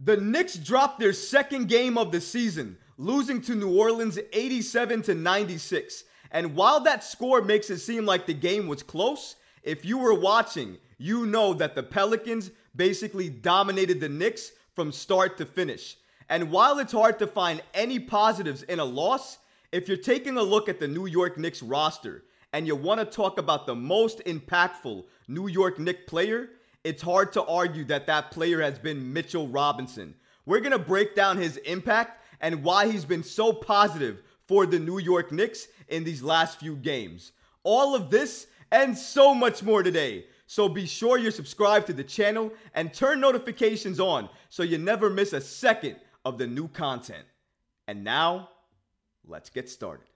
The Knicks dropped their second game of the season, losing to New Orleans 87-96. And while that score makes it seem like the game was close, if you were watching, you know that the Pelicans basically dominated the Knicks from start to finish. And while it's hard to find any positives in a loss, if you're taking a look at the New York Knicks roster and you want to talk about the most impactful New York Knicks player, it's hard to argue that that player has been Mitchell Robinson. We're going to break down his impact and why he's been so positive for the New York Knicks in these last few games. All of this and so much more today. So be sure you're subscribed to the channel and turn notifications on so you never miss a second of the new content. And now, let's get started.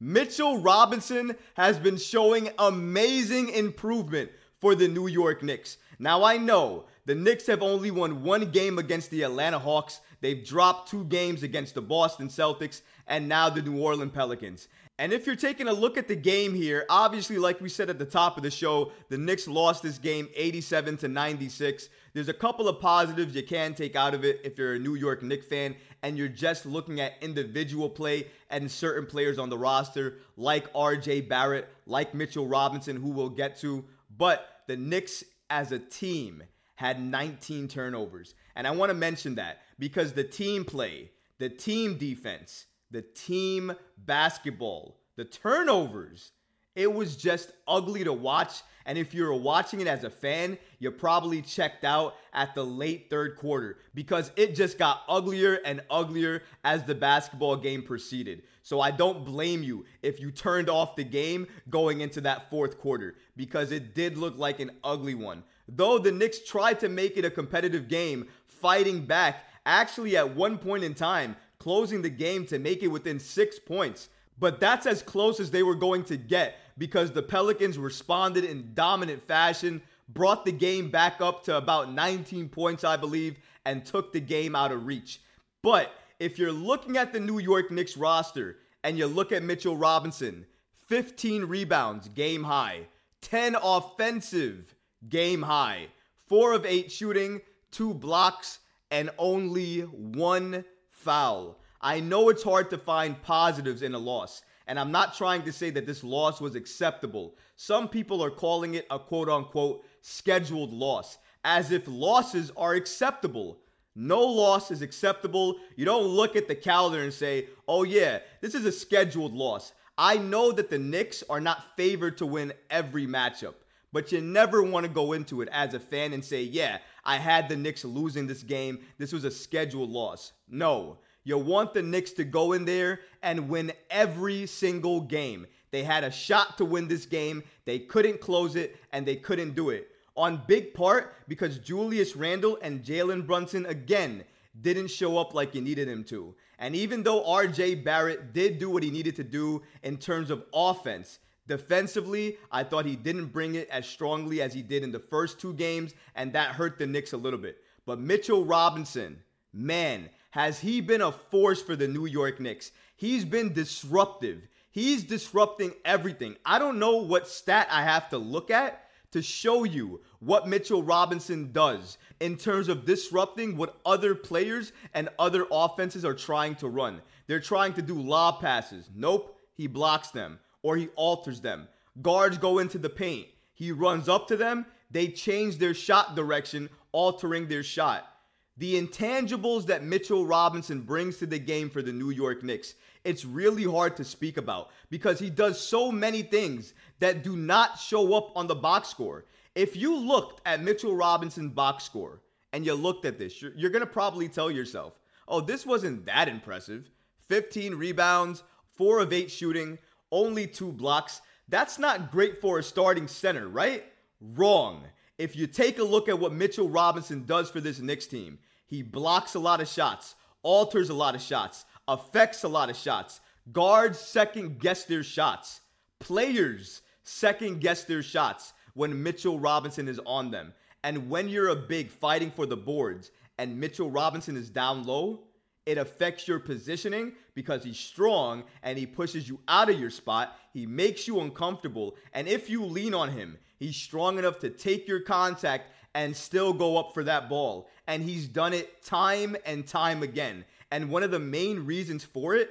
Mitchell Robinson has been showing amazing improvement for the New York Knicks. Now I know the Knicks have only won one game against the Atlanta Hawks. They've dropped two games against the Boston Celtics and now the New Orleans Pelicans. And if you're taking a look at the game here, obviously, like we said at the top of the show, the Knicks lost this game 87-96. There's a couple of positives you can take out of it if you're a New York Knicks fan and you're just looking at individual play and certain players on the roster like R.J. Barrett, like Mitchell Robinson, who we'll get to. But the Knicks as a team had 19 turnovers. And I want to mention that because the team play, the team defense, the team basketball, the turnovers, it was just ugly to watch. And if you're watching it as a fan, you're probably checked out at the late third quarter because it just got uglier and uglier as the basketball game proceeded. So I don't blame you if you turned off the game going into that fourth quarter because it did look like an ugly one. Though the Knicks tried to make it a competitive game, fighting back, actually at one point in time, closing the game to make it within 6 points. But that's as close as they were going to get because the Pelicans responded in dominant fashion, brought the game back up to about 19 points, I believe, and took the game out of reach. But if you're looking at the New York Knicks roster and you look at Mitchell Robinson, 15 rebounds, game high, 10 offensive, game high, 4 of 8 shooting, 2 blocks, and only 1 foul. I know it's hard to find positives in a loss, and I'm not trying to say that this loss was acceptable. Some people are calling it a quote-unquote scheduled loss, as if losses are acceptable. No loss is acceptable. You don't look at the calendar and say, oh yeah, this is a scheduled loss. I know that the Knicks are not favored to win every matchup, but you never want to go into it as a fan and say, yeah, I had the Knicks losing this game. This was a scheduled loss. No, you want the Knicks to go in there and win every single game. They had a shot to win this game. They couldn't close it, and they couldn't do it. On big part, because Julius Randle and Jalen Brunson, again, didn't show up like you needed him to. And even though R.J. Barrett did do what he needed to do in terms of offense, defensively, I thought he didn't bring it as strongly as he did in the first 2 games, and that hurt the Knicks a little bit. But Mitchell Robinson, man, has he been a force for the New York Knicks. He's been disruptive. He's disrupting everything. I don't know what stat I have to look at to show you what Mitchell Robinson does in terms of disrupting what other players and other offenses are trying to run. They're trying to do lob passes. Nope, he blocks them, or he alters them. Guards go into the paint. He runs up to them. They change their shot direction, altering their shot. The intangibles that Mitchell Robinson brings to the game for the New York Knicks, it's really hard to speak about because he does so many things that do not show up on the box score. If you looked at Mitchell Robinson's box score and you looked at this, you're going to probably tell yourself, oh, this wasn't that impressive. 15 rebounds, 4 of 8 shooting, only 2 blocks. That's not great for a starting center, right? Wrong. If you take a look at what Mitchell Robinson does for this Knicks team, he blocks a lot of shots, alters a lot of shots, affects a lot of shots, guards second-guess their shots, players second-guess their shots when Mitchell Robinson is on them. And when you're a big fighting for the boards and Mitchell Robinson is down low, it affects your positioning because he's strong and he pushes you out of your spot. He makes you uncomfortable. And if you lean on him, he's strong enough to take your contact and still go up for that ball. And he's done it time and time again. And one of the main reasons for it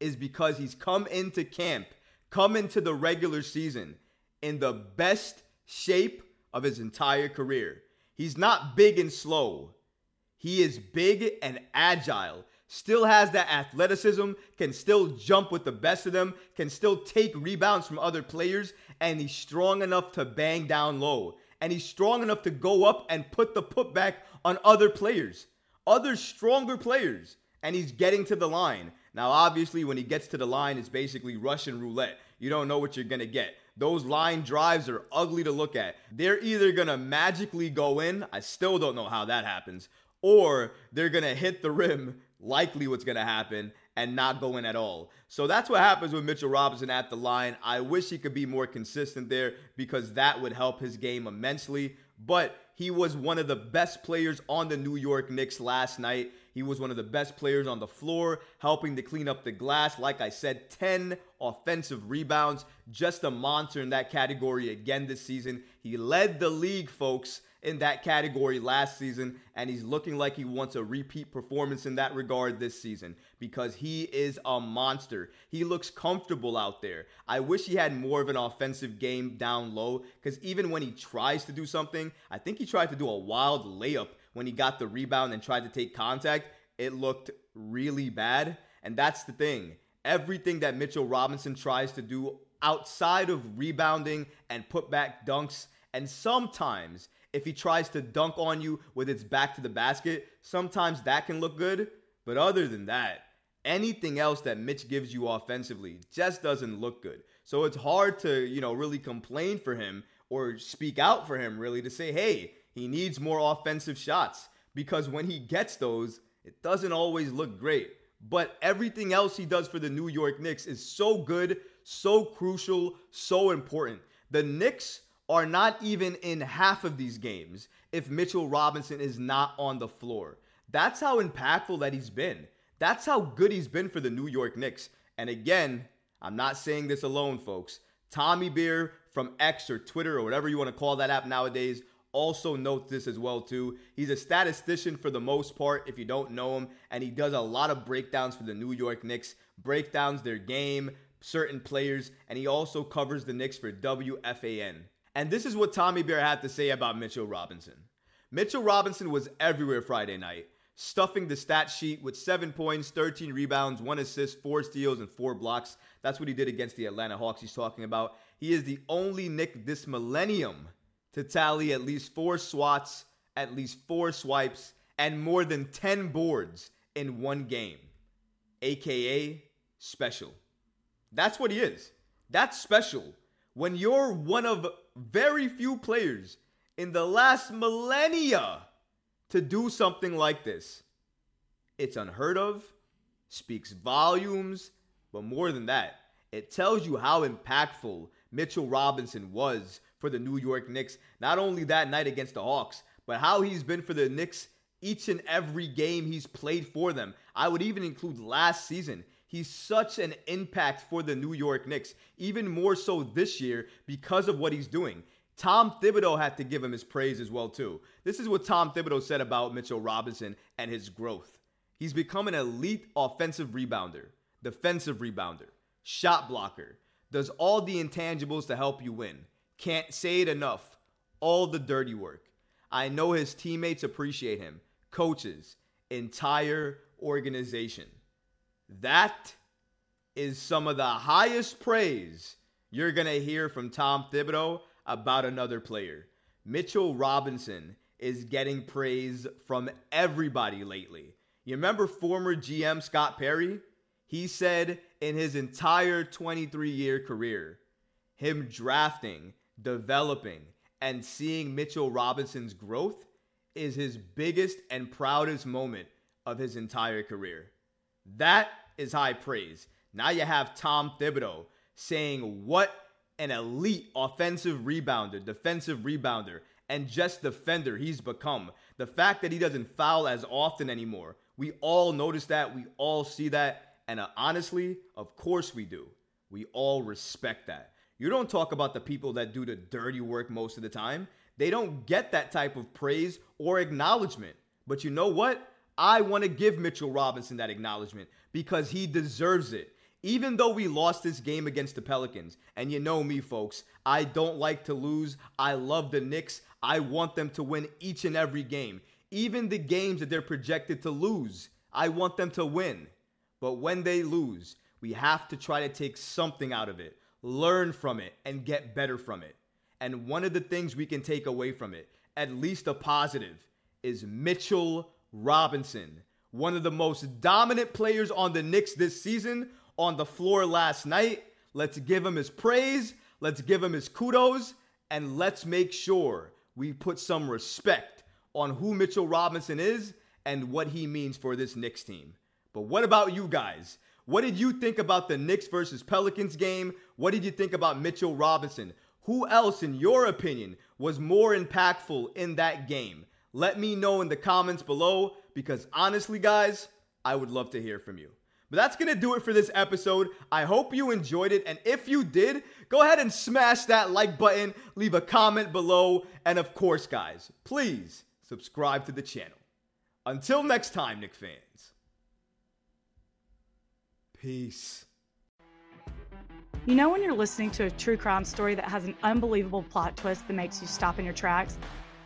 is because he's come into camp, come into the regular season in the best shape of his entire career. He's not big and slow. He is big and agile. Still has that athleticism, can still jump with the best of them, can still take rebounds from other players, and he's strong enough to bang down low. And he's strong enough to go up and put the putback on other players, other stronger players, and he's getting to the line. Now, obviously, when he gets to the line, it's basically Russian roulette. You don't know what you're going to get. Those line drives are ugly to look at. They're either going to magically go in, I still don't know how that happens, or they're going to hit the rim, likely what's going to happen, and not go in at all. So that's what happens with Mitchell Robinson at the line. I wish he could be more consistent there because that would help his game immensely. But he was one of the best players on the New York Knicks last night. He was one of the best players on the floor, helping to clean up the glass. Like I said, 10 offensive rebounds. Just a monster in that category again this season. He led the league, folks, in that category last season, and he's looking like he wants a repeat performance in that regard this season because he is a monster. He looks comfortable out there. I wish he had more of an offensive game down low because even when he tries to do something, I think he tried to do a wild layup when he got the rebound and tried to take contact. It looked really bad, and that's the thing. Everything that Mitchell Robinson tries to do outside of rebounding and putback dunks, and sometimes if he tries to dunk on you with its back to the basket, sometimes that can look good. But other than that, anything else that Mitch gives you offensively just doesn't look good. So it's hard to, really complain for him or speak out for him, really, to say, hey, he needs more offensive shots. Because when he gets those, it doesn't always look great. But everything else he does for the New York Knicks is so good, so crucial, so important. The Knicks are not even in half of these games if Mitchell Robinson is not on the floor. That's how impactful that he's been. That's how good he's been for the New York Knicks. And again, I'm not saying this alone, folks. Tommy Beer from X or Twitter or whatever you want to call that app nowadays also notes this as well too. He's a statistician for the most part if you don't know him, and he does a lot of breakdowns for the New York Knicks, breakdowns their game, certain players, and he also covers the Knicks for WFAN. And this is what Tommy Beer had to say about Mitchell Robinson. Mitchell Robinson was everywhere Friday night, stuffing the stat sheet with 7 points, 13 rebounds, 1 assist, 4 steals, and 4 blocks. That's what he did against the Atlanta Hawks he's talking about. He is the only Knick this millennium to tally at least 4 swats, at least 4 swipes, and more than 10 boards in one game, a.k.a. special. That's what he is. That's special. When you're one of very few players in the last millennia to do something like this, it's unheard of, speaks volumes, but more than that, it tells you how impactful Mitchell Robinson was for the New York Knicks, not only that night against the Hawks, but how he's been for the Knicks each and every game he's played for them. I would even include last season. He's such an impact for the New York Knicks, even more so this year because of what he's doing. Tom Thibodeau had to give him his praise as well, too. This is what Tom Thibodeau said about Mitchell Robinson and his growth. He's become an elite offensive rebounder, defensive rebounder, shot blocker, does all the intangibles to help you win. Can't say it enough. All the dirty work. I know his teammates appreciate him. Coaches, entire organization. That is some of the highest praise you're going to hear from Tom Thibodeau about another player. Mitchell Robinson is getting praise from everybody lately. You remember former GM Scott Perry? He said in his entire 23-year career, him drafting, developing, and seeing Mitchell Robinson's growth is his biggest and proudest moment of his entire career. That is high praise. Now you have Tom Thibodeau saying what an elite offensive rebounder, defensive rebounder, and just defender he's become. The fact that he doesn't foul as often anymore. We all notice that. We all see that. And honestly, of course we do. We all respect that. You don't talk about the people that do the dirty work most of the time. They don't get that type of praise or acknowledgement. But you know what? I want to give Mitchell Robinson that acknowledgement because he deserves it. Even though we lost this game against the Pelicans, and you know me, folks, I don't like to lose. I love the Knicks. I want them to win each and every game. Even the games that they're projected to lose, I want them to win. But when they lose, we have to try to take something out of it, learn from it, and get better from it. And one of the things we can take away from it, at least a positive, is Mitchell Robinson, one of the most dominant players on the Knicks this season, on the floor last night. Let's give him his praise. Let's give him his kudos. And let's make sure we put some respect on who Mitchell Robinson is and what he means for this Knicks team. But what about you guys? What did you think about the Knicks versus Pelicans game? What did you think about Mitchell Robinson? Who else, in your opinion, was more impactful in that game? Let me know in the comments below because honestly, guys, I would love to hear from you. But that's going to do it for this episode. I hope you enjoyed it. And if you did, go ahead and smash that like button, leave a comment below. And of course, guys, please subscribe to the channel. Until next time, Knicks fans. Peace. You know when you're listening to a true crime story that has an unbelievable plot twist that makes you stop in your tracks?